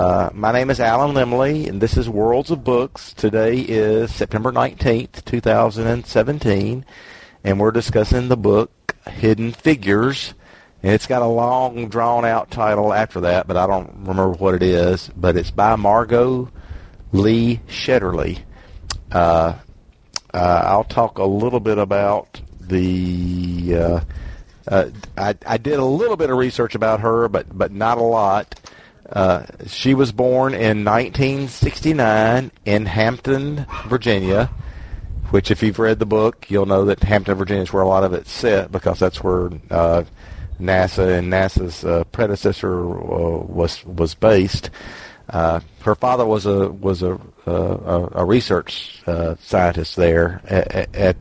My name is Alan Limley, and this is Worlds of Books. Today is September 19th, 2017, and we're discussing the book Hidden Figures. And it's got a long, drawn-out title after that, but I don't remember what it is. But it's by Margot Lee Shetterly. I'll talk a little bit about the... I did a little bit of research about her, but not a lot. She was born in 1969 in Hampton, Virginia, which if you've read the book, you'll know that Hampton, Virginia is where a lot of it's set, because that's where NASA and NASA's predecessor was based. Her father was a research scientist there at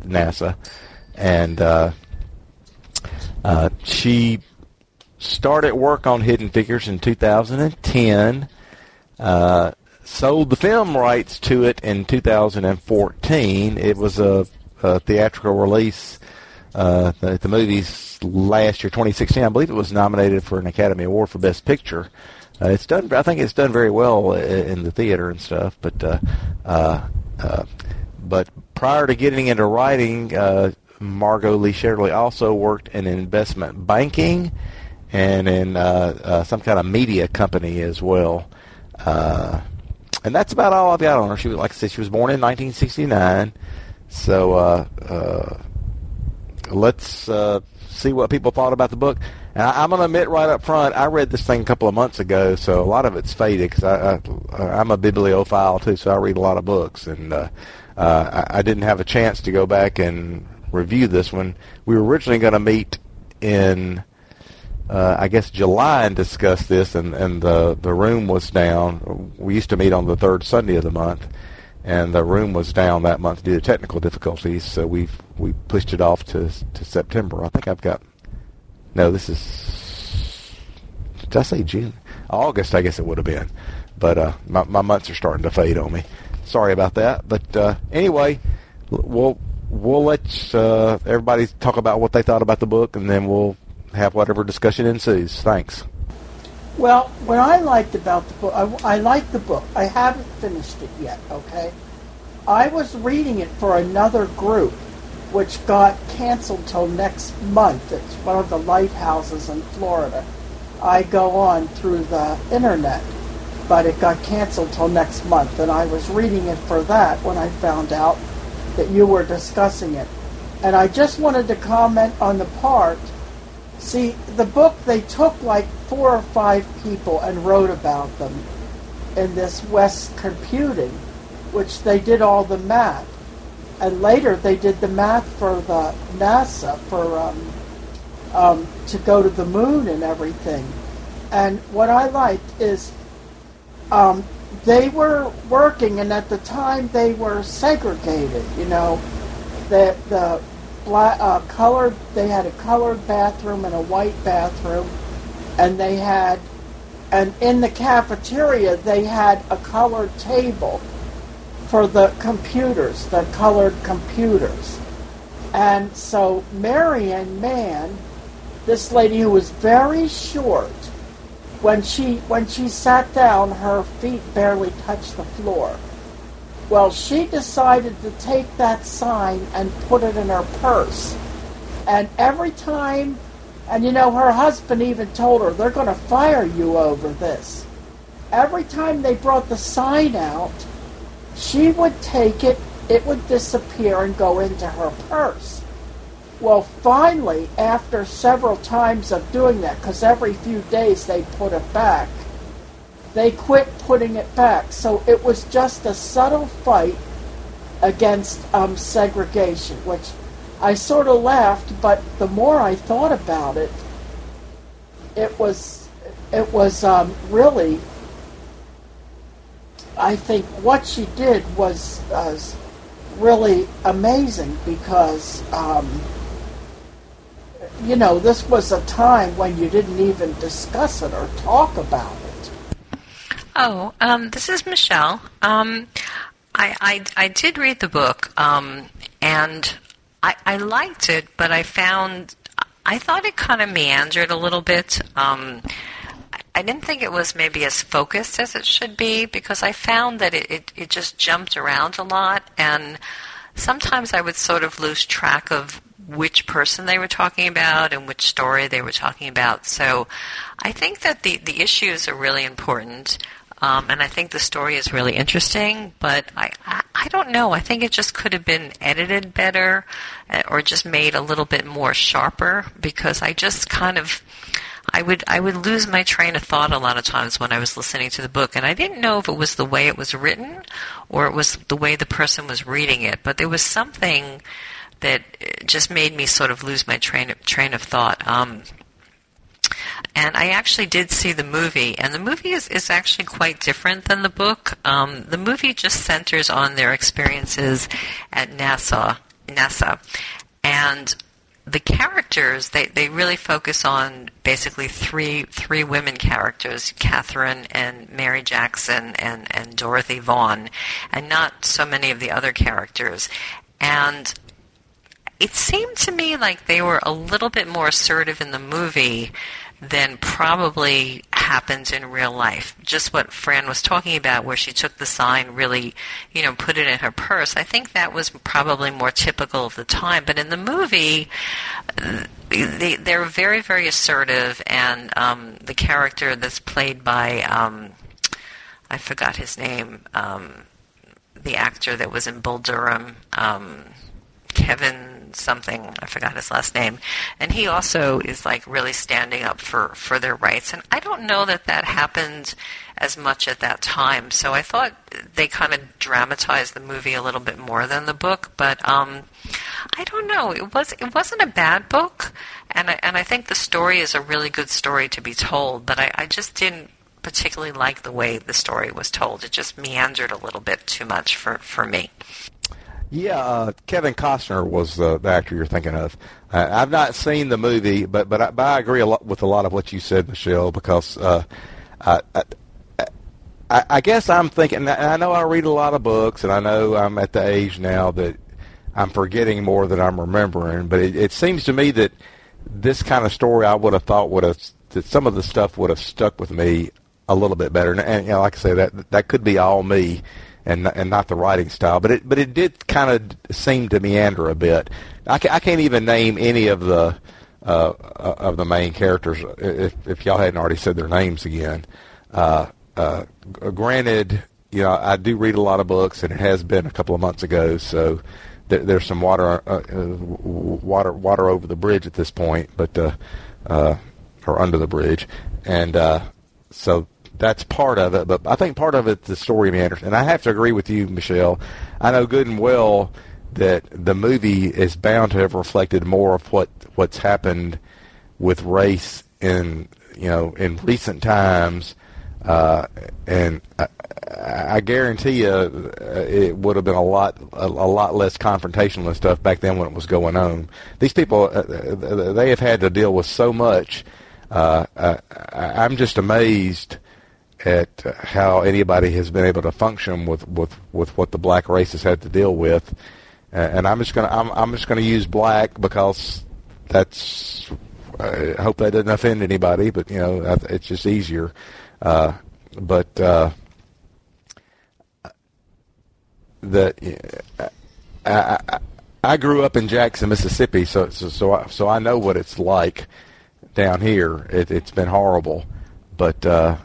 NASA, and she started work on Hidden Figures in 2010, sold the film rights to it in 2014. It was a theatrical release at the movies last year, 2016. I believe it was nominated for an Academy Award for Best Picture. It's done. I think it's done very well in the theater and stuff. But prior to getting into writing, Margot Lee Shetterly also worked in investment banking and in some kind of media company as well. And that's about all I've got on her. She was, like I said, she was born in 1969. So let's see what people thought about the book. And I'm going to admit right up front, I read this thing a couple of months ago, so a lot of it's faded because I'm a bibliophile too, so I read a lot of books. And I didn't have a chance to go back and review this one. We were originally going to meet in... I guess July and discussed this, and the room was down. We used to meet on the third Sunday of the month, and the room was down that month due to technical difficulties, so we pushed it off to September. I think I've got... No, this is... Did I say June? August, I guess it would have been. But my months are starting to fade on me. Sorry about that. But anyway, we'll let everybody talk about what they thought about the book, and then we'll have whatever discussion ensues. Thanks. Well, what I liked about the book, I liked the book. I haven't finished it yet, okay? I was reading it for another group, which got canceled till next month. It's one of the lighthouses in Florida. I go on through the internet, but it got canceled till next month, and I was reading it for that when I found out that you were discussing it. And I just wanted to comment on the part... See, the book, they took like 4 or 5 people and wrote about them in this West Computing, which they did all the math. And later they did the math for the NASA for to go to the moon and everything. And what I liked is they were working, and at the time they were segregated, you know, the black, colored, they had a colored bathroom and a white bathroom, and they had, and in the cafeteria they had a colored table for the computers, the colored computers. And so Marian Mann, this lady who was very short, when she sat down, her feet barely touched the floor. Well, she decided to take that sign and put it in her purse. And every time, and you know, her husband even told her, they're going to fire you over this. Every time they brought the sign out, she would take it, it would disappear and go into her purse. Well, finally, after several times of doing that, because every few days they put it back, they quit putting it back. So it was just a subtle fight against segregation, which I sort of laughed, but the more I thought about it, it was really, I think what she did was really amazing, because you know, this was a time when you didn't even discuss it or talk about it. Oh, this is Michelle. I did read the book, and I liked it, but I thought it kind of meandered a little bit. I didn't think it was maybe as focused as it should be, because I found that it just jumped around a lot, and sometimes I would sort of lose track of which person they were talking about and which story they were talking about. So I think that the issues are really important, and I think the story is really interesting, but I don't know. I think it just could have been edited better or just made a little bit more sharper, because I just kind of... I would lose my train of thought a lot of times when I was listening to the book, and I didn't know if it was the way it was written or it was the way the person was reading it, but there was something that just made me sort of lose my train of thought. And I actually did see the movie, and the movie is actually quite different than the book. The movie just centers on their experiences at NASA, and the characters, they really focus on basically three women characters, Catherine and Mary Jackson and Dorothy Vaughan, and not so many of the other characters. And it seemed to me like they were a little bit more assertive in the movie than probably happens in real life. Just what Fran was talking about, where she took the sign, really, put it in her purse. I think that was probably more typical of the time. But in the movie, they're very, very assertive, and the character that's played by, I forgot his name, the actor that was in Bull Durham, Kevin something, I forgot his last name, and he also is like really standing up for their rights, and I don't know that happened as much at that time, so I thought they kind of dramatized the movie a little bit more than the book, but I don't know, it wasn't a bad book, and I think the story is a really good story to be told, but I just didn't particularly like the way the story was told. It just meandered a little bit too much for me. Yeah, Kevin Costner was the actor you're thinking of. I've not seen the movie, but I agree a lot with a lot of what you said, Michelle, because I guess I'm thinking, and I know I read a lot of books, and I know I'm at the age now that I'm forgetting more than I'm remembering, but it seems to me that this kind of story I would have thought that some of the stuff would have stuck with me a little bit better. And like I say, that could be all me. And not the writing style, but it did kind of seem to meander a bit. I can't even name any of the main characters if y'all hadn't already said their names again. Granted, I do read a lot of books, and it has been a couple of months ago, so there's some water over the bridge at this point, but or under the bridge, and so. That's part of it, but I think part of it is the story meanders. And I have to agree with you, Michelle. I know good and well that the movie is bound to have reflected more of what's happened with race in recent times. And I guarantee you, it would have been a lot less confrontational and stuff back then when it was going on. These people, they have had to deal with so much. I'm just amazed at how anybody has been able to function with what the black race has had to deal with, and I'm just gonna use black because that's. I hope that doesn't offend anybody, but it's just easier. I grew up in Jackson, Mississippi, so I know what it's like down here. It's been horrible, but.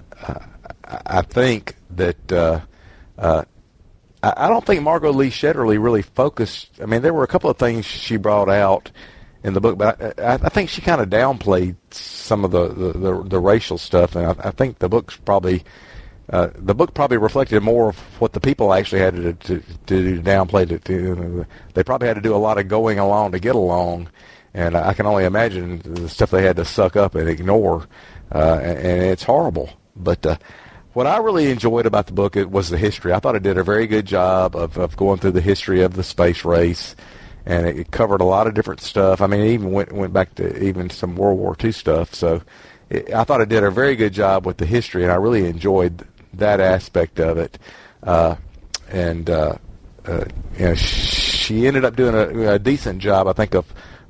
I think that I don't think Margot Lee Shetterly really focused. I mean, there were a couple of things she brought out in the book, but I think she kind of downplayed some of the racial stuff, and I think the book's probably the book reflected more of what the people actually had to do to downplay it. They probably had to do a lot of going along to get along, and I can only imagine the stuff they had to suck up and ignore, and it's horrible. But what I really enjoyed about the book was the history. I thought it did a very good job of going through the history of the space race, and it covered a lot of different stuff. I mean, it even went back to even some World War II stuff. So I thought it did a very good job with the history, and I really enjoyed that aspect of it. She ended up doing a decent job, I think, of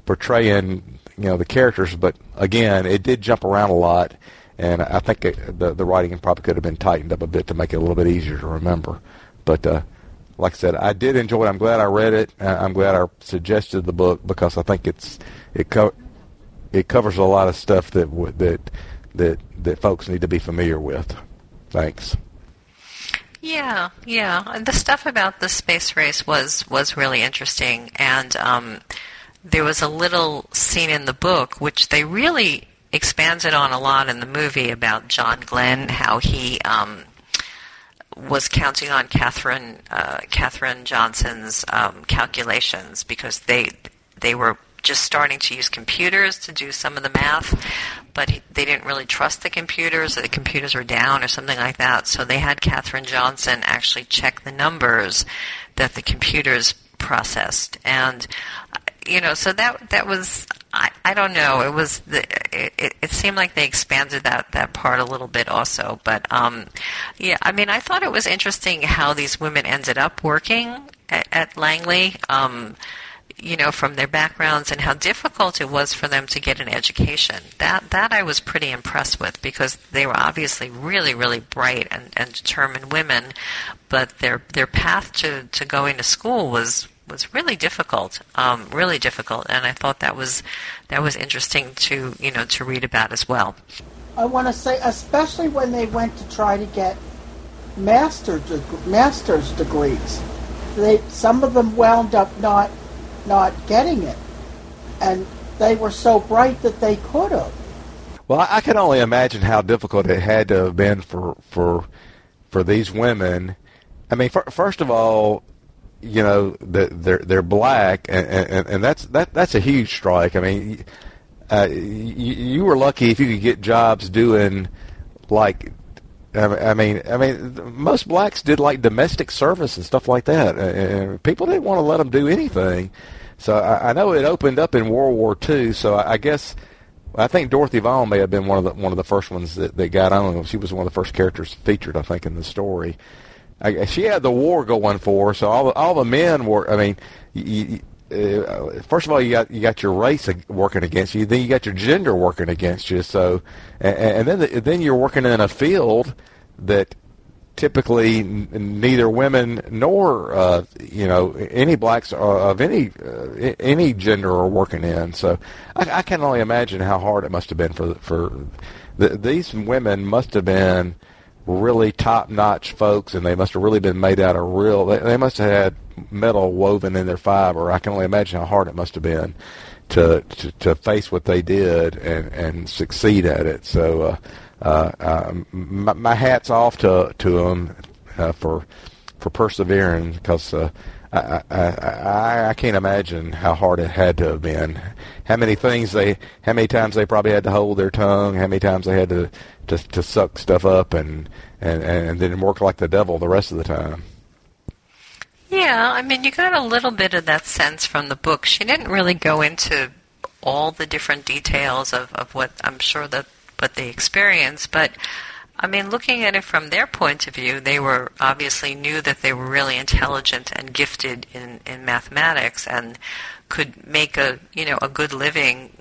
portraying the characters. But again, it did jump around a lot. And I think the writing probably could have been tightened up a bit to make it a little bit easier to remember. But like I said, I did enjoy it. I'm glad I read it. I'm glad I suggested the book because I think it covers a lot of stuff that folks need to be familiar with. Thanks. Yeah. The stuff about the space race was really interesting, and there was a little scene in the book which they really expanded on a lot in the movie about John Glenn, how he was counting on Catherine Johnson's calculations because they were just starting to use computers to do some of the math, but they didn't really trust the computers. The computers were down or something like that, so they had Catherine Johnson actually check the numbers that the computers processed. And so that was, I don't know, it was it seemed like they expanded that part a little bit also, but I thought it was interesting how these women ended up working at Langley, from their backgrounds, and how difficult it was for them to get an education. That I was pretty impressed with, because they were obviously really, really bright and determined women, but their path to going to school was really difficult, and I thought that was interesting to read about as well. I want to say, especially when they went to try to get master's degrees, some of them wound up not getting it, and they were so bright that they could have. Well, I can only imagine how difficult it had to have been for these women. I mean, first of all, they're black, and that's a huge strike. I mean, you were lucky if you could get jobs doing, like, I mean, most blacks did like domestic service and stuff like that. And people didn't want to let them do anything. So I know it opened up in World War II. So I think Dorothy Vaughan may have been one of the first ones that got on. She was one of the first characters featured, I think, in the story. She had the war going for her, so all the men were. I mean, first of all, you got your race working against you, then you got your gender working against you. So, and then you're working in a field that typically neither women nor any blacks of any gender are working in. So, I can only imagine how hard it must have been for these women. Must have been really top-notch folks, and they must have really been made out of real. They must have had metal woven in their fiber. I can only imagine how hard it must have been to face what they did and succeed at it. So, my hat's off to them for persevering, because I can't imagine how hard it had to have been. How many times they probably had to hold their tongue, how many times they had to suck stuff up and then work like the devil the rest of the time. Yeah, I mean, you got a little bit of that sense from the book. She didn't really go into all the different details of what I'm sure what they experienced, but I mean, looking at it from their point of view, they were obviously knew that they were really intelligent and gifted in mathematics and could make a good living,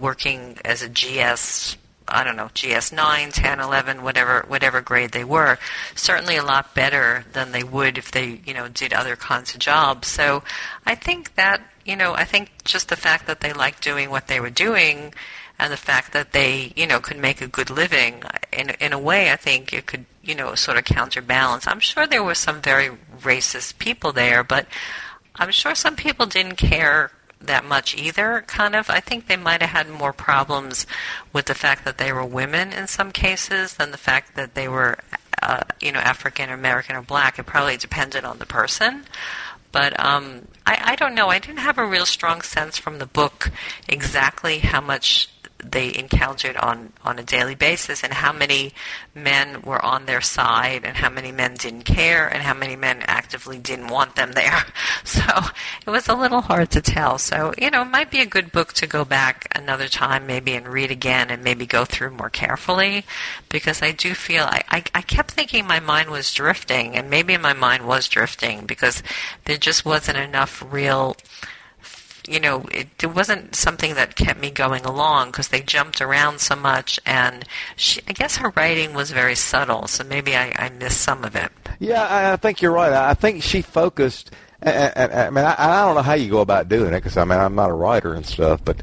working as a GS, I don't know, GS 9, 10, 11, whatever grade they were. Certainly a lot better than they would if they, did other kinds of jobs. So I think that, I think just the fact that they liked doing what they were doing, and the fact that they, could make a good living, in a way, I think it could, sort of counterbalance. I'm sure there were some very racist people there, but I'm sure some people didn't care that much either, kind of. I think they might have had more problems with the fact that they were women in some cases than the fact that they were, African or American or black. It probably depended on the person. But I don't know. I didn't have a real strong sense from the book exactly how much they encountered on a daily basis, and how many men were on their side, and how many men didn't care, and how many men actively didn't want them there. So it was a little hard to tell. So, it might be a good book to go back another time maybe and read again, and maybe go through more carefully, because I do feel I kept thinking my mind was drifting, and maybe my mind was drifting because there just wasn't enough real you know, it wasn't something that kept me going along because they jumped around so much, and I guess her writing was very subtle, so maybe I missed some of it. Yeah, I think you're right. I think she focused, I mean, I don't know how you go about doing it because, I mean, I'm not a writer and stuff, but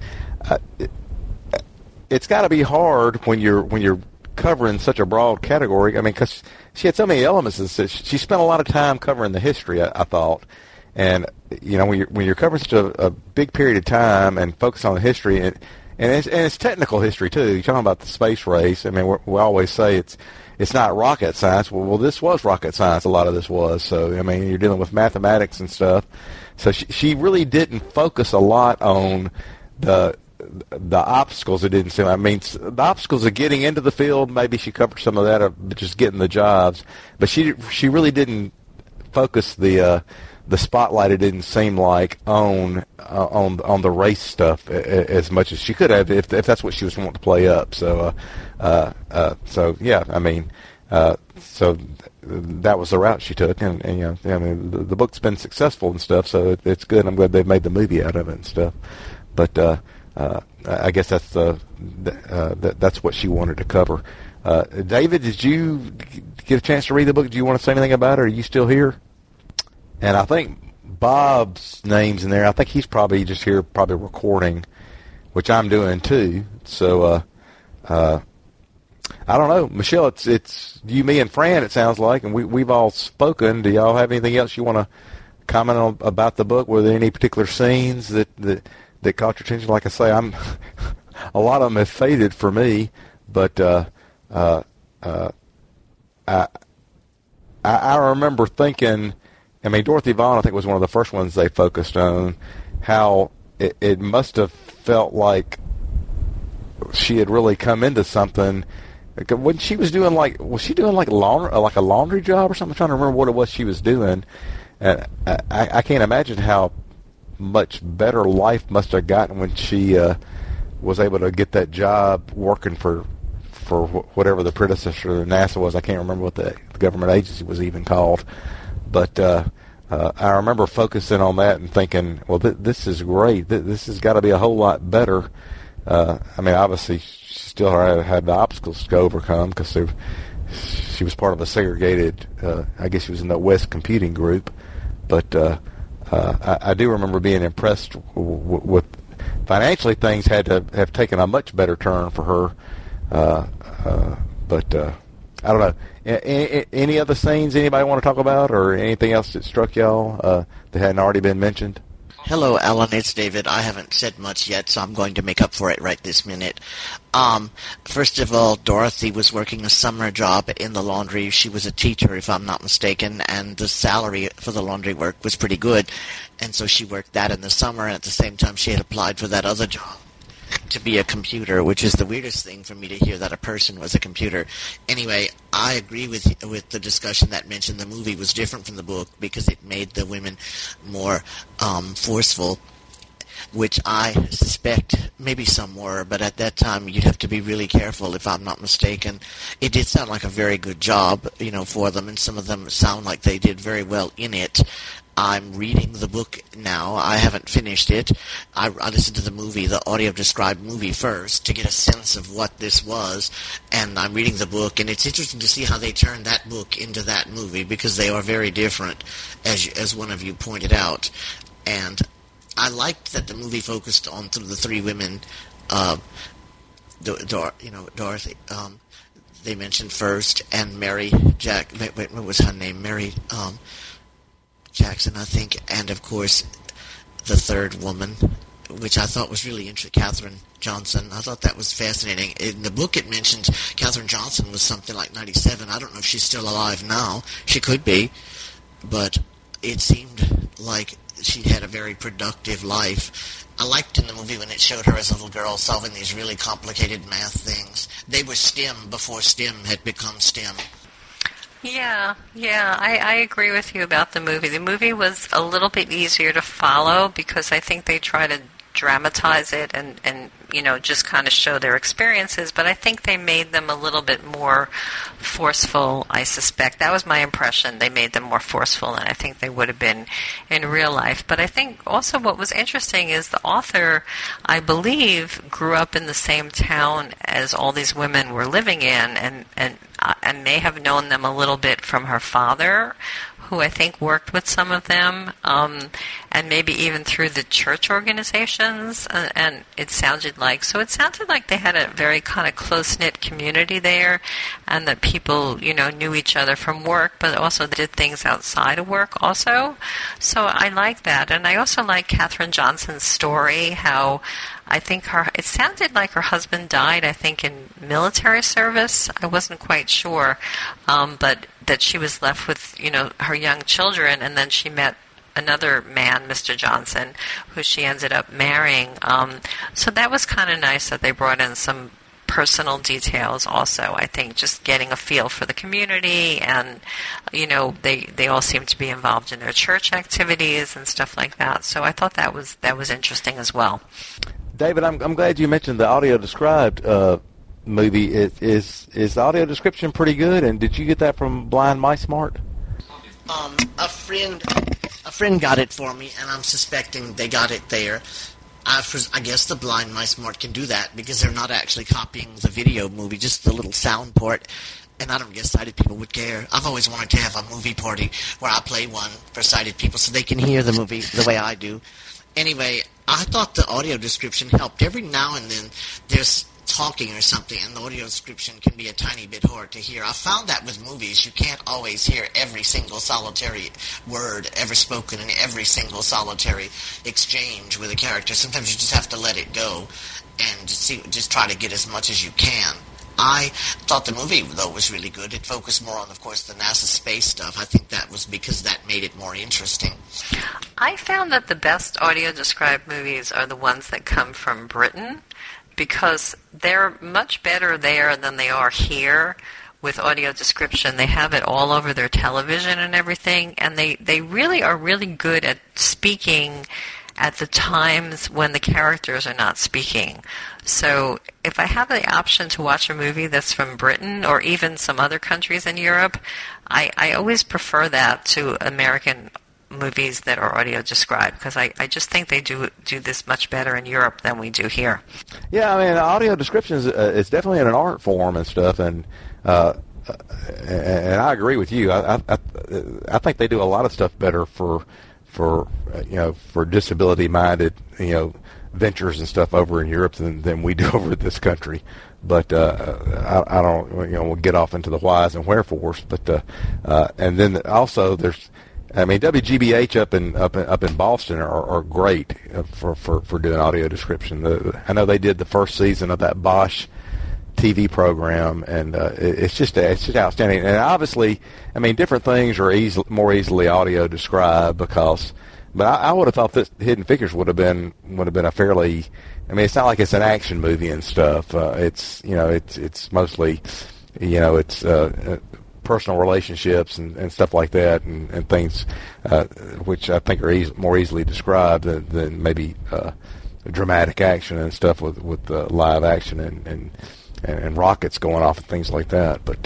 it's got to be hard when you're covering such a broad category. I mean, because she had so many elements. She spent a lot of time covering the history, I thought. And, you know, when you're covering such a big period of time and focus on the history, and it's technical history, too. You're talking about the space race. I mean, we always say it's not rocket science. Well, this was rocket science. A lot of this was. So, I mean, you're dealing with mathematics and stuff. So she really didn't focus a lot on the obstacles. It didn't seem. I mean, the obstacles of getting into the field. Maybe she covered some of that, of just getting the jobs. But she really didn't focus the spotlight. It didn't seem like on the race stuff as much as she could have if that's what she was wanting to play up. So, so yeah. I mean, so that was the route she took, and you know, I mean, the book's been successful and stuff. So it's good. I'm glad they've made the movie out of it and stuff. But I guess that's what she wanted to cover. David, did you get a chance to read the book? Do you want to say anything about it? Are you still here? And I think Bob's name's in there. I think he's probably just here, probably recording, which I'm doing too. So I don't know, Michelle. It's you, me, and Fran. It sounds like, and we've all spoken. Do y'all have anything else you want to comment on about the book? Were there any particular scenes that caught your attention? Like I say, I'm a lot of them have faded for me, but I remember thinking, I mean, Dorothy Vaughan, I think, was one of the first ones they focused on, how it must have felt like she had really come into something. When she was doing, was she doing a laundry job or something? I'm trying to remember what it was she was doing. And I can't imagine how much better life must have gotten when she was able to get that job working for whatever the predecessor of NASA was. I can't remember what the government agency was even called. But I remember focusing on that and thinking, well, this is great. This has got to be a whole lot better. I mean, obviously, she still had the obstacles to overcome because she was part of a segregated, I guess she was in the West Computing group. But I do remember being impressed with financially things had to have taken a much better turn for her. But I don't know. Any other scenes anybody want to talk about, or anything else that struck y'all that hadn't already been mentioned? Hello, Alan. It's David. I haven't said much yet, so I'm going to make up for it right this minute. First of all, Dorothy was working a summer job in the laundry. She was a teacher, if I'm not mistaken, and the salary for the laundry work was pretty good. And so she worked that in the summer, and at the same time she had applied for that other job to be a computer, which is the weirdest thing for me to hear, that a person was a computer. Anyway, I agree with the discussion that mentioned the movie was different from the book because it made the women more forceful, which I suspect maybe some were, but at that time you'd have to be really careful, if I'm not mistaken. It did sound like a very good job, you know, for them, and some of them sound like they did very well in it. I'm reading the book now. I haven't finished it. I listened to the movie, the audio-described movie first, to get a sense of what this was, and I'm reading the book, and it's interesting to see how they turned that book into that movie, because they are very different, as one of you pointed out. And I liked that the movie focused on the three women, Dorothy, they mentioned first, and Mary Jackson. Wait, what was her name? Mary Jackson, I think, and of course the third woman, which I thought was really interesting, Catherine Johnson. I thought that was fascinating. In the book it mentioned Catherine Johnson was something like 97. I don't know if she's still alive now. She could be, but it seemed like she had a very productive life. I liked in the movie when it showed her as a little girl solving these really complicated math things. They were STEM before STEM had become STEM. Yeah, I agree with you about the movie. The movie was a little bit easier to follow because I think they try to dramatize it and you know, just kind of show their experiences, but I think they made them a little bit more forceful, I suspect. That was my impression. They made them more forceful than I think they would have been in real life. But I think also what was interesting is the author, I believe, grew up in the same town as all these women were living in, and may have known them a little bit from her father, who I think worked with some of them, and maybe even through the church organizations. And it sounded like they had a very kind of close-knit community there, and that people, you know, knew each other from work, but also they did things outside of work also. So I like that. And I also like Catherine Johnson's story, how I think it sounded like her husband died, I think, in military service. I wasn't quite sure, but that she was left with, you know, her young children, and then she met another man, Mr. Johnson, who she ended up marrying. So that was kind of nice that they brought in some personal details also, I think, just getting a feel for the community, and, you know, they all seem to be involved in their church activities and stuff like that. So I thought that was interesting as well. David, I'm glad you mentioned the audio described movie. Is the audio description pretty good? And did you get that from Blind My Smart? A friend got it for me, and I'm suspecting they got it there. I guess the Blind My Smart can do that, because they're not actually copying the video movie, just the little sound part. And I don't guess sighted people would care. I've always wanted to have a movie party where I play one for sighted people so they can hear the movie the way I do. Anyway, I thought the audio description helped. Every now and then there's talking or something, and the audio description can be a tiny bit hard to hear. I found that with movies, you can't always hear every single solitary word ever spoken and every single solitary exchange with a character. Sometimes you just have to let it go and just try to get as much as you can. I thought the movie, though, was really good. It focused more on, of course, the NASA space stuff. I think that was because that made it more interesting. I found that the best audio-described movies are the ones that come from Britain, because they're much better there than they are here with audio description. They have it all over their television and everything, and they really are really good at speaking at the times when the characters are not speaking. So if I have the option to watch a movie that's from Britain or even some other countries in Europe, I always prefer that to American movies that are audio described, because I just think they do this much better in Europe than we do here. Yeah, I mean, audio descriptions is definitely an art form and stuff, and I agree with you. I think they do a lot of stuff better for disability minded ventures and stuff over in Europe than we do over in this country. But I don't, we'll get off into the whys and wherefores. But and then also there's. I mean, WGBH up in Boston are great for doing audio description. I know they did the first season of that Bosch TV program, and it's just outstanding. And obviously, I mean, different things are more easily audio described because. But I would have thought that Hidden Figures would have been a fairly. I mean, it's not like it's an action movie and stuff. It's mostly personal relationships and stuff like that, and things which I think are more easily described than maybe dramatic action and stuff with live action and rockets going off and things like that. But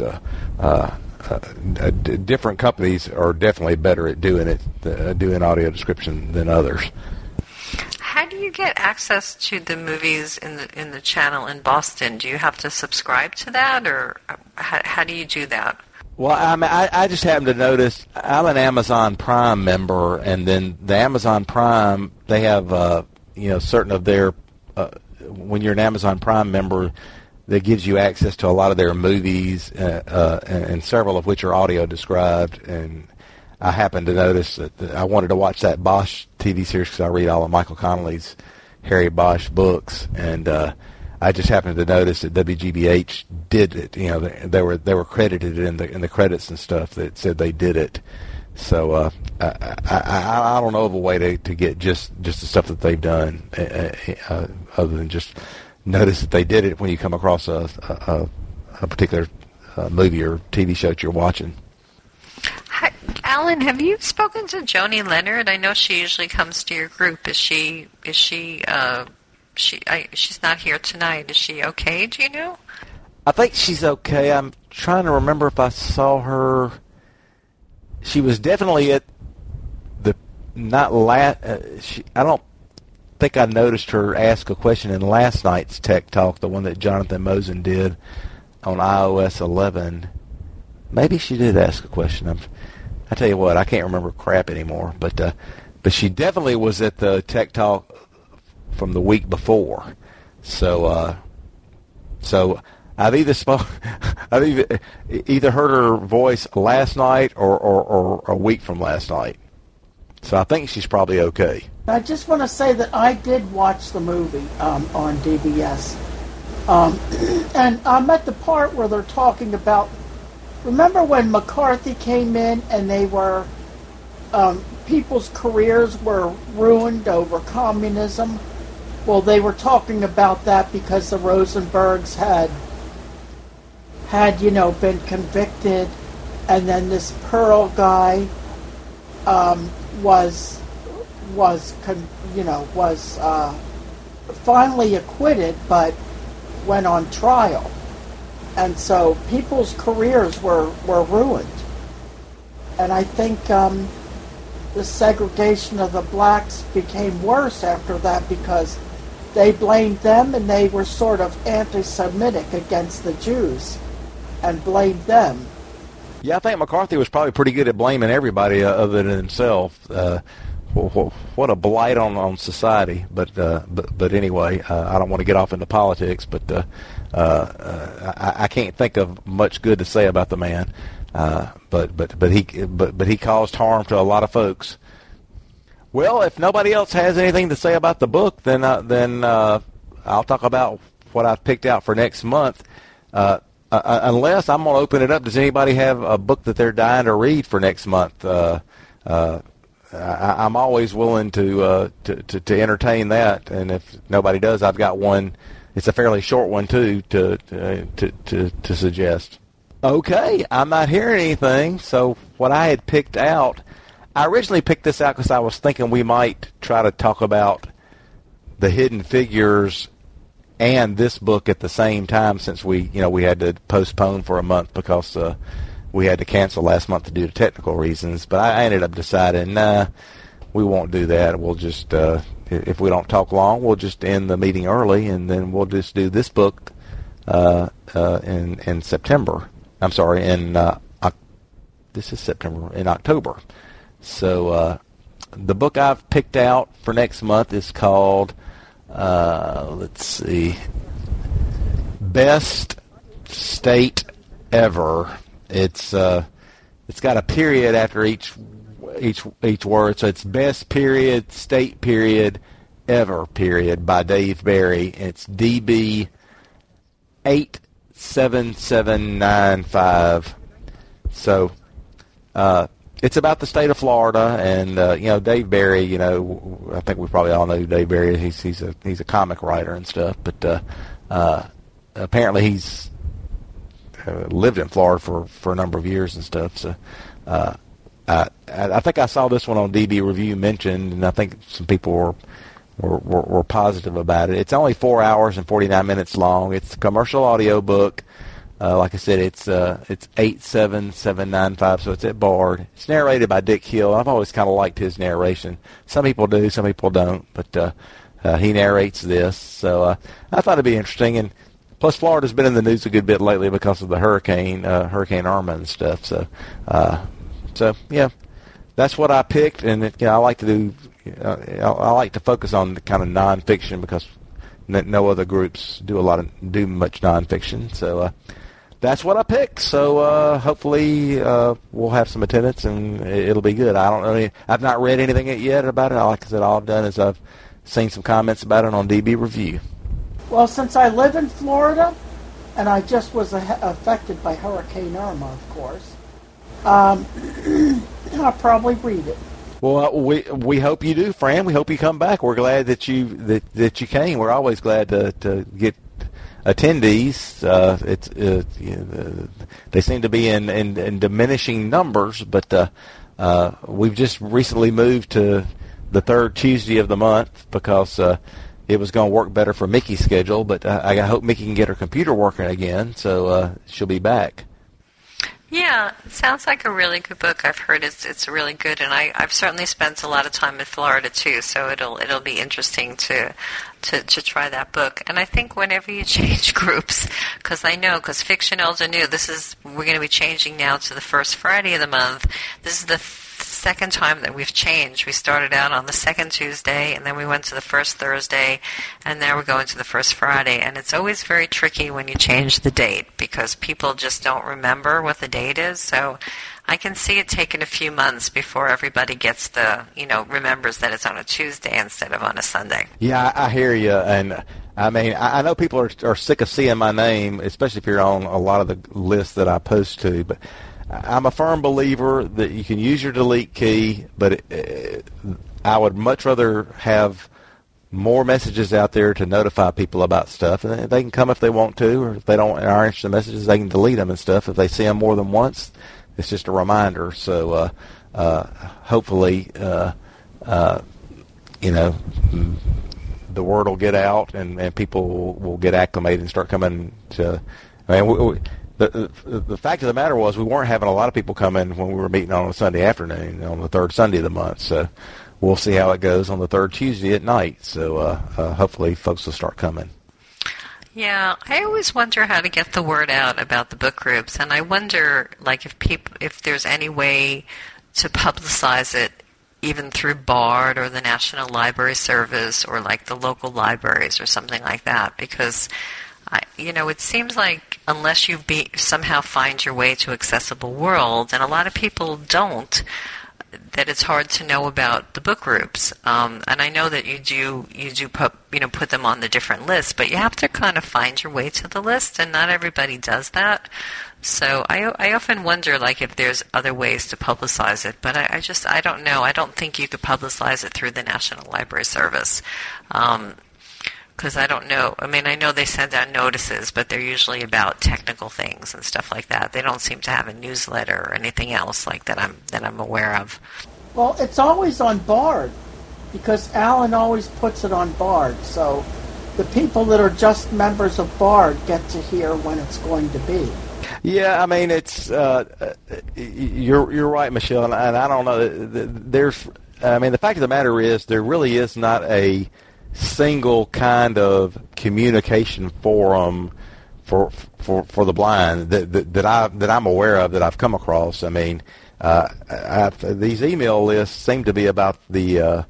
different companies are definitely better at doing audio description than others. How do you get access to the movies in the channel in Boston? Do you have to subscribe to that, or how do you do that? Well, I just happened to notice I'm an Amazon Prime member, and then the Amazon Prime, they have certain of their when you're an Amazon Prime member, that gives you access to a lot of their movies, and several of which are audio described. And I happened to notice that I wanted to watch that Bosch TV series because I read all of Michael Connelly's Harry Bosch books, and I just happened to notice that WGBH did it. You know, they were credited in the credits and stuff that said they did it. So I don't know of a way to get just the stuff that they've done, other than just notice that they did it when you come across a particular movie or TV show that you're watching. Hi, Alan, have you spoken to Joni Leonard? I know she usually comes to your group. Is she she's not here tonight. Is she okay? Do you know? I think she's okay. I'm trying to remember if I saw her. She was definitely at the I don't think I noticed her ask a question in last night's Tech Talk, the one that Jonathan Mosen did on iOS 11. Maybe she did ask a question. I tell you what, I can't remember crap anymore. But she definitely was at the Tech Talk from the week before. So I've either heard her voice last night or a week from last night. So I think she's probably okay. I just want to say that I did watch the movie on DBS. And I'm at the part where they're talking about, remember when McCarthy came in and they were, people's careers were ruined over communism? Well, they were talking about that because the Rosenbergs had been convicted, and then this Pearl guy was finally acquitted, but went on trial, and so people's careers were ruined. And I think the segregation of the blacks became worse after that because they blamed them, and they were sort of anti-Semitic against the Jews and blamed them. Yeah, I think McCarthy was probably pretty good at blaming everybody other than himself. What a blight on society. But anyway, I don't want to get off into politics, but I can't think of much good to say about the man. But he caused harm to a lot of folks. Well, if nobody else has anything to say about the book, then I'll talk about what I've picked out for next month. Unless I'm going to open it up. Does anybody have a book that they're dying to read for next month? I'm always willing to entertain that, and if nobody does, I've got one. It's a fairly short one too to suggest. Okay, I'm not hearing anything. So what I had picked out, I originally picked this out because I was thinking we might try to talk about the Hidden Figures and this book at the same time, since we had to postpone for a month because we had to cancel last month due to technical reasons. But I ended up deciding, we won't do that. We'll just, if we don't talk long, we'll just end the meeting early, and then we'll just do this book in September. I'm sorry, this is September, in October. So the book I've picked out for next month is called, Best State Ever. It's got a period after each word, so it's Best Period, State Period, Ever Period by Dave Barry. It's DB 87795. So, it's about the state of Florida, and Dave Barry. I think we probably all know who Dave Barry. He's a comic writer and stuff, but apparently he's lived in Florida for a number of years and stuff. So, I think I saw this one on DB Review mentioned, and I think some people were positive about it. It's only 4 hours and 49 minutes long. It's a commercial audio book. Like I said, it's 87795, so it's at BARD. It's narrated by Dick Hill. I've always kind of liked his narration. Some people do, some people don't, but he narrates this. So I thought it'd be interesting. And plus, Florida's been in the news a good bit lately because of the hurricane, Hurricane Irma and stuff. So, so that's what I picked. And I like to do. I like to focus on the kind of nonfiction because no other groups do much nonfiction. So. That's what I picked, so hopefully we'll have some attendance and it'll be good. I don't know. I've not read anything yet about it. Like I said, all I've done is I've seen some comments about it on DB Review. Well, since I live in Florida, and I just was affected by Hurricane Irma, of course, I'll probably read it. Well, we hope you do, Fran. We hope you come back. We're glad that you came. We're always glad to get attendees. They seem to be in diminishing numbers, but we've just recently moved to the third Tuesday of the month because it was going to work better for Mickey's schedule, but I hope Mickey can get her computer working again, so she'll be back. Yeah, it sounds like a really good book. I've heard it's really good, and I've certainly spent a lot of time in Florida too, so it'll be interesting to try that book. And I think whenever you change groups, because Fiction, Old and New, we're going to be changing now to the first Friday of the month. This is the second time that we've changed. We started out on the second Tuesday, and then we went to the first Thursday, and now we're going to the first Friday. And it's always very tricky when you change the date because people just don't remember what the date is. So I can see it taking a few months before everybody gets remembers that it's on a Tuesday instead of on a Sunday. Yeah, I hear you. And I mean, I know people are sick of seeing my name, especially if you're on a lot of the lists that I post to, but I'm a firm believer that you can use your delete key, but I would much rather have more messages out there to notify people about stuff. And they can come if they want to, or if they don't are interested in messages, they can delete them and stuff. If they see them more than once, it's just a reminder. So hopefully, the word will get out and people will get acclimated and start coming to. I mean, The fact of the matter was we weren't having a lot of people come in when we were meeting on a Sunday afternoon on the third Sunday of the month. So we'll see how it goes on the third Tuesday at night. So hopefully folks will start coming. Yeah, I always wonder how to get the word out about the book groups, and I wonder if there's any way to publicize it, even through BARD or the National Library Service or the local libraries or something like that, because it seems like unless you somehow find your way to Accessible World, and a lot of people don't, that it's hard to know about the book groups. And I know that you do put them on the different lists, but you have to kind of find your way to the list, and not everybody does that. So I often wonder if there's other ways to publicize it, but I don't know. I don't think you could publicize it through the National Library Service. Because I don't know. I mean, I know they send out notices, but they're usually about technical things and stuff like that. They don't seem to have a newsletter or anything else that I'm aware of. Well, it's always on BARD, because Alan always puts it on BARD. So the people that are just members of BARD get to hear when it's going to be. Yeah, I mean, it's you're right, Michelle, and I don't know. The fact of the matter is there really is not a single kind of communication forum for the blind that I'm aware of, that I've come across. I mean, these email lists seem to be about the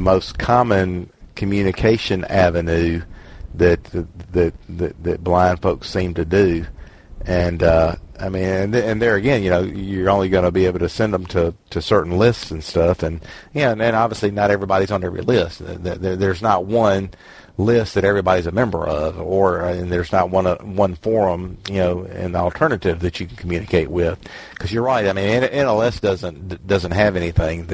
most common communication avenue that blind folks seem to do, and and there again, you're only going to be able to send them to certain lists and stuff, and obviously not everybody's on every list. There's not one list that everybody's a member of, and there's not one forum, an alternative that you can communicate with. Because you're right, I mean, NLS doesn't have anything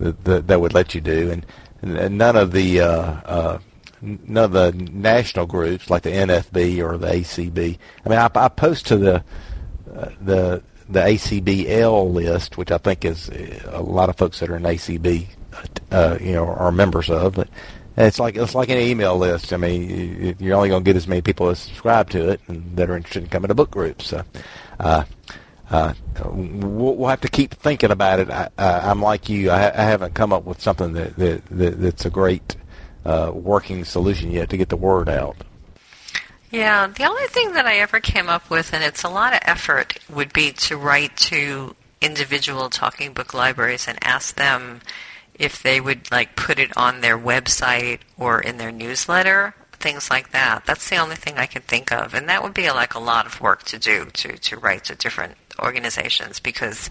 that would let you do, and none of the national groups like the NFB or the ACB. I mean, I post to the ACBL list, which I think is a lot of folks that are in ACB, are members of. But it's like an email list. I mean, you're only going to get as many people as subscribe to it and that are interested in coming to book groups. So, we'll have to keep thinking about it. I'm like you. I haven't come up with something that's a great working solution yet to get the word out. Yeah, the only thing that I ever came up with, and it's a lot of effort, would be to write to individual talking book libraries and ask them if they would put it on their website or in their newsletter, things like that. That's the only thing I can think of, and that would be a lot of work to do to write to different organizations, because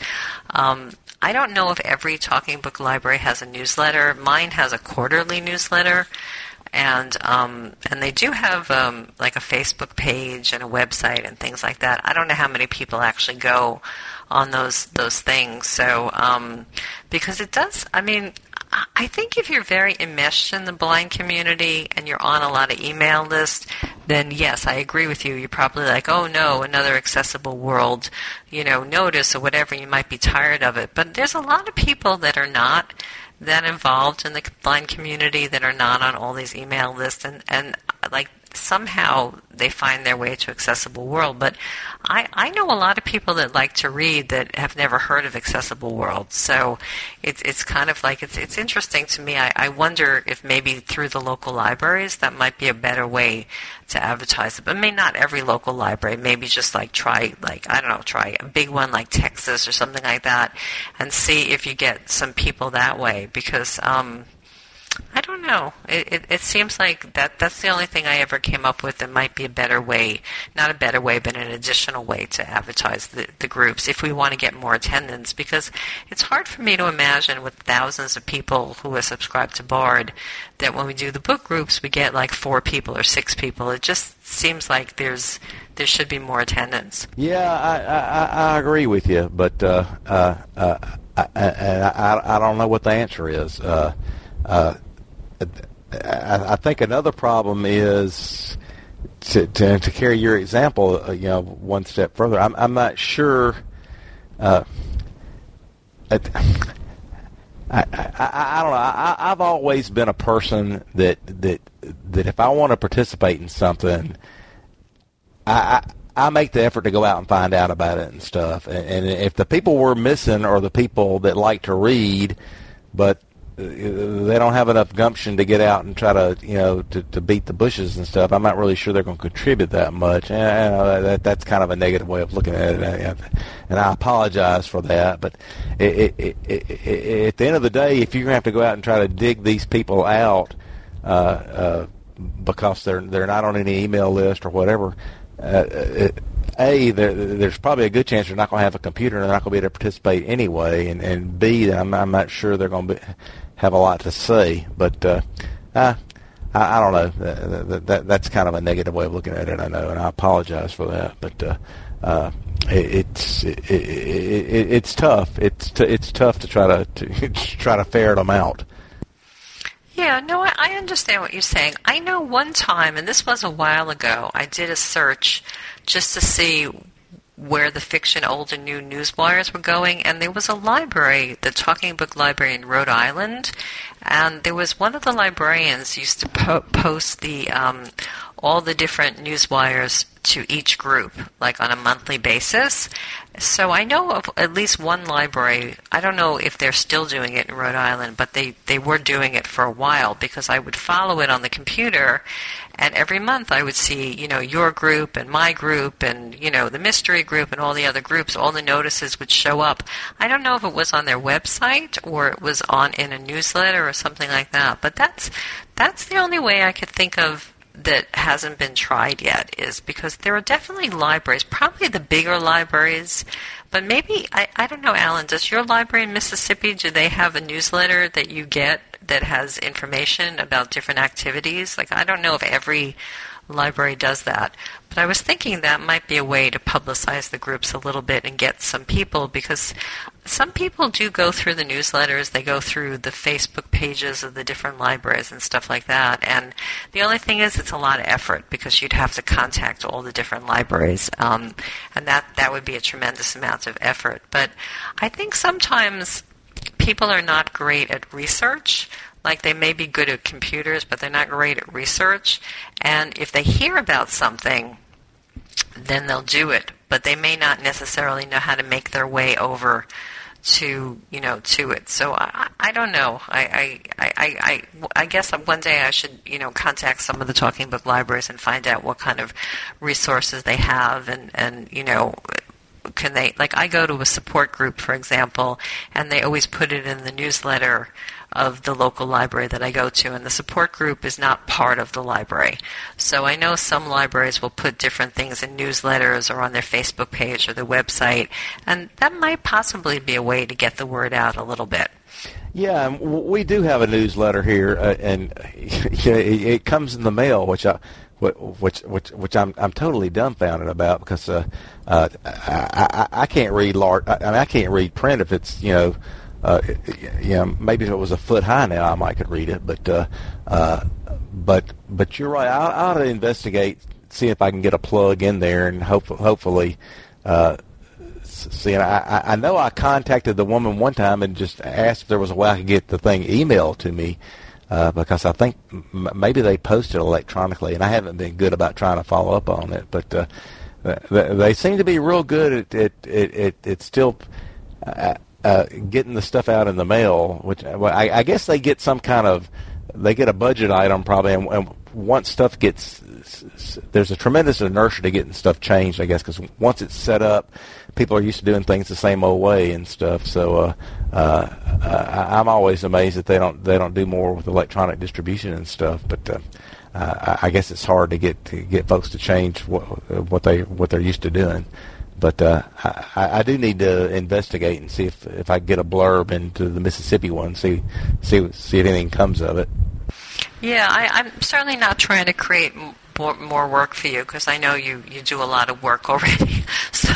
I don't know if every talking book library has a newsletter. Mine has a quarterly newsletter, and they do have a Facebook page and a website and things like that. I don't know how many people actually go on those things. So because it does, I mean, I think if you're very enmeshed in the blind community and you're on a lot of email lists, then yes, I agree with you. You're probably oh no, another Accessible World, notice or whatever. You might be tired of it. But there's a lot of people that are not, that involved in the blind community that are not on all these email lists, and like somehow they find their way to Accessible World. But I know a lot of people that like to read that have never heard of Accessible World. So it's kind of like it's interesting to me. I wonder if maybe through the local libraries that might be a better way to advertise it. But maybe not every local library. Maybe just like try a big one like Texas or something like that, and see if you get some people that way, because I don't know. It seems like that's the only thing I ever came up with that might be a better way, not a better way, but an additional way to advertise the groups if we want to get more attendance, because it's hard for me to imagine with thousands of people who are subscribed to BARD that when we do the book groups we get like 4 people or 6 people. It just seems like there should be more attendance. Yeah, I agree with you, but I don't know what the answer is. I think another problem is to carry your example, one step further. I'm not sure. I don't know. I've always been a person that if I want to participate in something, I make the effort to go out and find out about it and stuff. And if the people we're missing are the people that like to read, but they don't have enough gumption to get out and try to, to beat the bushes and stuff, I'm not really sure they're going to contribute that much. That's kind of a negative way of looking at it, and I apologize for that. But at the end of the day, if you're going to have to go out and try to dig these people out because they're not on any email list or whatever, there's probably a good chance they're not going to have a computer and they're not going to be able to participate anyway, and B, I'm not sure they're going to have a lot to say. But I don't know. That's kind of a negative way of looking at it, I know, and I apologize for that. But it's tough. It's tough to try to ferret them out. Yeah, no, I understand what you're saying. I know one time, and this was a while ago, I did a search just to see where the Fiction, Old and New newswires were going, and there was a library, the Talking Book Library in Rhode Island, and there was one of the librarians used to post the all the different newswires to each group, like on a monthly basis. So I know of at least one library, I don't know if they're still doing it in Rhode Island, but they were doing it for a while, because I would follow it on the computer, and every month I would see, your group and my group and, the mystery group and all the other groups, all the notices would show up. I don't know if it was on their website or it was in a newsletter or something like that, but that's the only way I could think of that hasn't been tried yet, is because there are definitely libraries, probably the bigger libraries, but maybe, I don't know, Alan, does your library in Mississippi, do they have a newsletter that you get that has information about different activities? Like, I don't know if every library does that, but I was thinking that might be a way to publicize the groups a little bit and get some people, because some people do go through the newsletters, they go through the Facebook pages of the different libraries and stuff like that, and the only thing is it's a lot of effort, because you'd have to contact all the different libraries, and that would be a tremendous amount of effort. But I think sometimes people are not great at research. Like, they may be good at computers, but they're not great at research. And if they hear about something, then they'll do it. But they may not necessarily know how to make their way over to, to it. So I don't know. I guess one day I should, contact some of the Talking Book libraries and find out what kind of resources they have and can they, like, I go to a support group, for example, and they always put it in the newsletter of the local library that I go to, and the support group is not part of the library. So I know some libraries will put different things in newsletters or on their Facebook page or their website, and that might possibly be a way to get the word out a little bit. Yeah, we do have a newsletter here, and it comes in the mail, which I'm totally dumbfounded about, because I can't read large. I can't read print if it's maybe if it was a foot high now I might could read it, but you're right. I ought to investigate, see if I can get a plug in there, and hopefully See, and I know I contacted the woman one time and just asked if there was a way I could get the thing emailed to me, because I think maybe they post it electronically, and I haven't been good about trying to follow up on it. But they seem to be real good at still getting the stuff out in the mail, which I guess they get some kind of, they get a budget item probably, and once stuff gets, there's a tremendous inertia to getting stuff changed, I guess, because once it's set up, people are used to doing things the same old way and stuff. So I'm always amazed that they don't do more with electronic distribution and stuff. But I guess it's hard to get folks to change what they're used to doing. But I do need to investigate and see if I get a blurb into the Mississippi one, see if anything comes of it. Yeah, I'm certainly not trying to create more work for you, because I know you do a lot of work already. So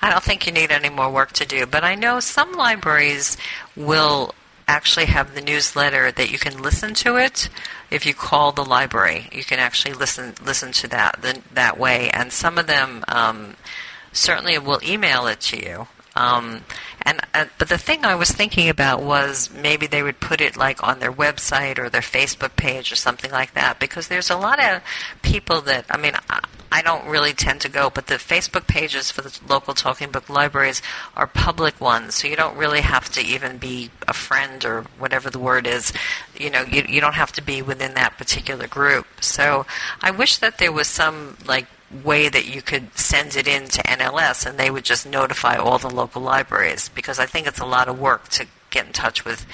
I don't think you need any more work to do. But I know some libraries will actually have the newsletter that you can listen to it. If you call the library, you can actually listen to that way. And some of them certainly will email it to you. But the thing I was thinking about was maybe they would put it like on their website or their Facebook page or something like that, because there's a lot of people that, I mean, I don't really tend to go, but the Facebook pages for the local talking book libraries are public ones, so you don't really have to even be a friend or whatever the word is. You know, you don't have to be within that particular group. So I wish that there was some, like, way that you could send it in to NLS and they would just notify all the local libraries, because I think it's a lot of work to get in touch with,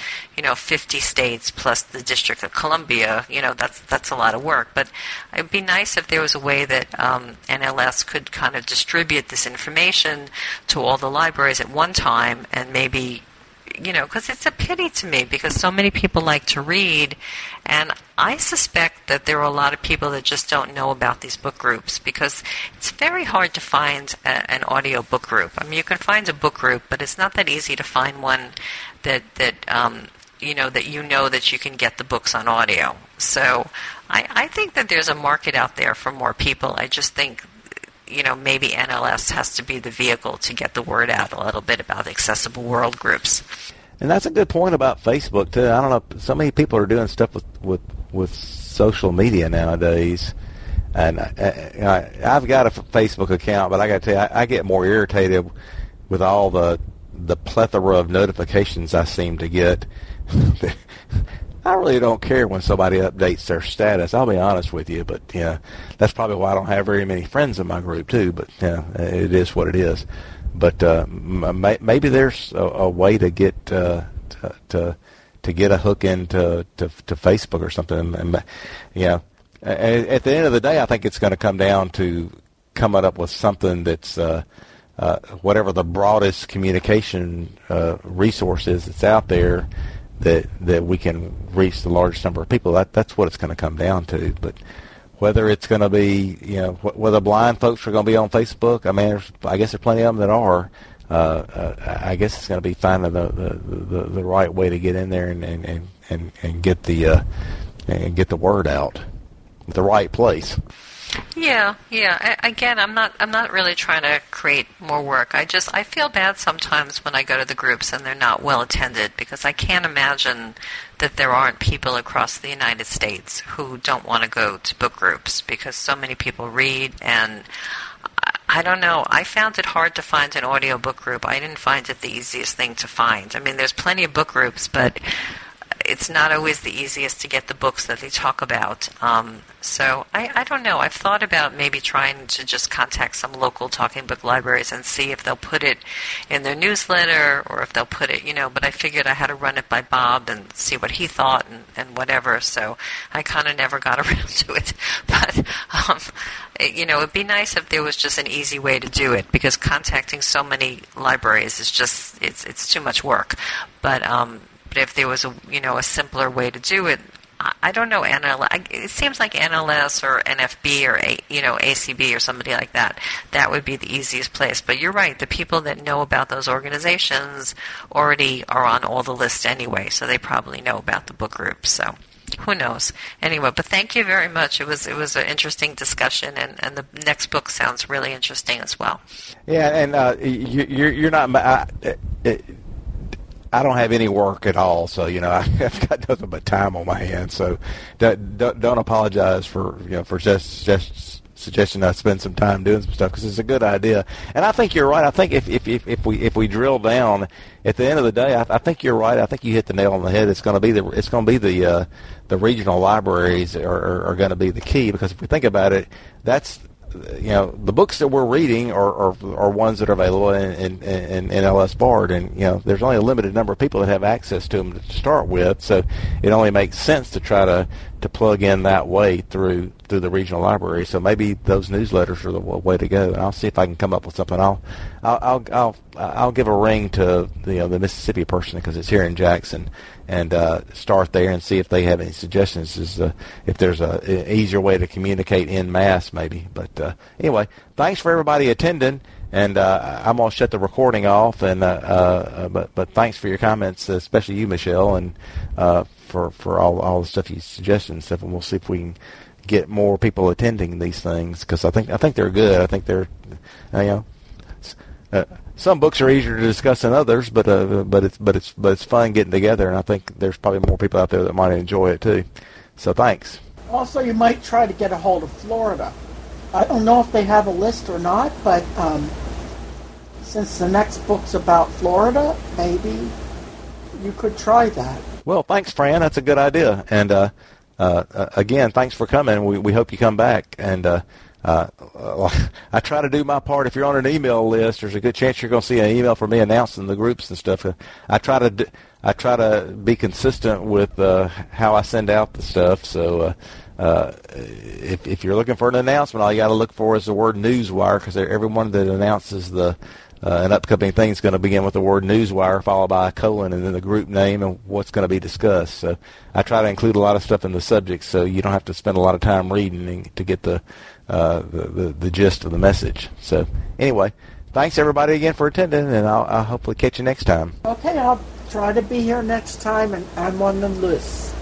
50 states plus the District of Columbia. That's a lot of work. But it would be nice if there was a way that NLS could kind of distribute this information to all the libraries at one time, and maybe, because it's a pity to me, because so many people like to read, and I suspect that there are a lot of people that just don't know about these book groups, because it's very hard to find an audio book group. I mean, you can find a book group, but it's not that easy to find one that you can get the books on audio. So I think that there's a market out there for more people. I just think maybe NLS has to be the vehicle to get the word out a little bit about accessible world groups. And that's a good point about Facebook, too. I don't know. So many people are doing stuff with social media nowadays. And I've got a Facebook account, but I got to tell you, I get more irritated with all the plethora of notifications I seem to get. I really don't care when somebody updates their status. I'll be honest with you, but that's probably why I don't have very many friends in my group too. But it is what it is. But maybe there's a way to get to get a hook into to Facebook or something. And at the end of the day, I think it's going to come down to coming up with something that's whatever the broadest communication resource is that's out there, that we can reach the largest number of people. That's what it's going to come down to. But whether it's going to be, whether blind folks are going to be on Facebook, I mean, I guess there are plenty of them that are. I guess it's going to be finding the right way to get in there and get the word out, the right place. Yeah. Again, I'm not really trying to create more work. I feel bad sometimes when I go to the groups and they're not well attended, because I can't imagine that there aren't people across the United States who don't want to go to book groups, because so many people read, and I don't know. I found it hard to find an audio book group. I didn't find it the easiest thing to find. I mean, there's plenty of book groups, but it's not always the easiest to get the books that they talk about. So I don't know. I've thought about maybe trying to just contact some local talking book libraries and see if they'll put it in their newsletter, or if they'll put it, but I figured I had to run it by Bob and see what he thought and whatever. So I kind of never got around to it. But, it'd be nice if there was just an easy way to do it, because contacting so many libraries is just, it's too much work. But, if there was a simpler way to do it, I don't know. It seems like NLS or NFB or ACB or somebody like that. That would be the easiest place. But you're right. The people that know about those organizations already are on all the lists anyway, so they probably know about the book group. So who knows? Anyway, but thank you very much. It was an interesting discussion, and the next book sounds really interesting as well. Yeah, and you're not. I don't have any work at all, so I've got nothing but time on my hands. So don't apologize for just suggesting I spend some time doing some stuff, because it's a good idea. And I think you're right. I think if we drill down, at the end of the day, I think you're right. I think you hit the nail on the head. It's going to be the regional libraries are going to be the key, because if we think about it, that's the books that we're reading are ones that are available in LS BARD, and there's only a limited number of people that have access to them to start with, so it only makes sense to try to plug in that way through the regional library. So maybe those newsletters are the way to go, and I'll see if I can come up with something. I'll give a ring to the Mississippi person, because it's here in Jackson, and start there and see if they have any suggestions if there's an easier way to communicate en masse maybe. But anyway, thanks for everybody attending, and I'm going to shut the recording off, and but thanks for your comments, especially you, Michelle, and for all the stuff you suggested and stuff, and we'll see if we can get more people attending these things, because I think they're good. I think they're some books are easier to discuss than others, but it's fun getting together, and I think there's probably more people out there that might enjoy it too. So thanks. Also, you might try to get a hold of Florida. I don't know if they have a list or not, but since the next book's about Florida, maybe you could try that. Well, thanks, Fran. That's a good idea. And again, thanks for coming. We hope you come back. And I try to do my part. If you're on an email list, there's a good chance you're going to see an email from me announcing the groups and stuff. I try to be consistent with how I send out the stuff. So if you're looking for an announcement, all you got to look for is the word newswire, because everyone that announces an upcoming thing is going to begin with the word newswire followed by a colon, and then the group name and what's going to be discussed. So I try to include a lot of stuff in the subject, so you don't have to spend a lot of time reading to get the gist of the message. So anyway, thanks everybody again for attending, and I'll hopefully catch you next time. Okay, I'll try to be here next time, and I'm on the list.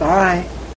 Bye.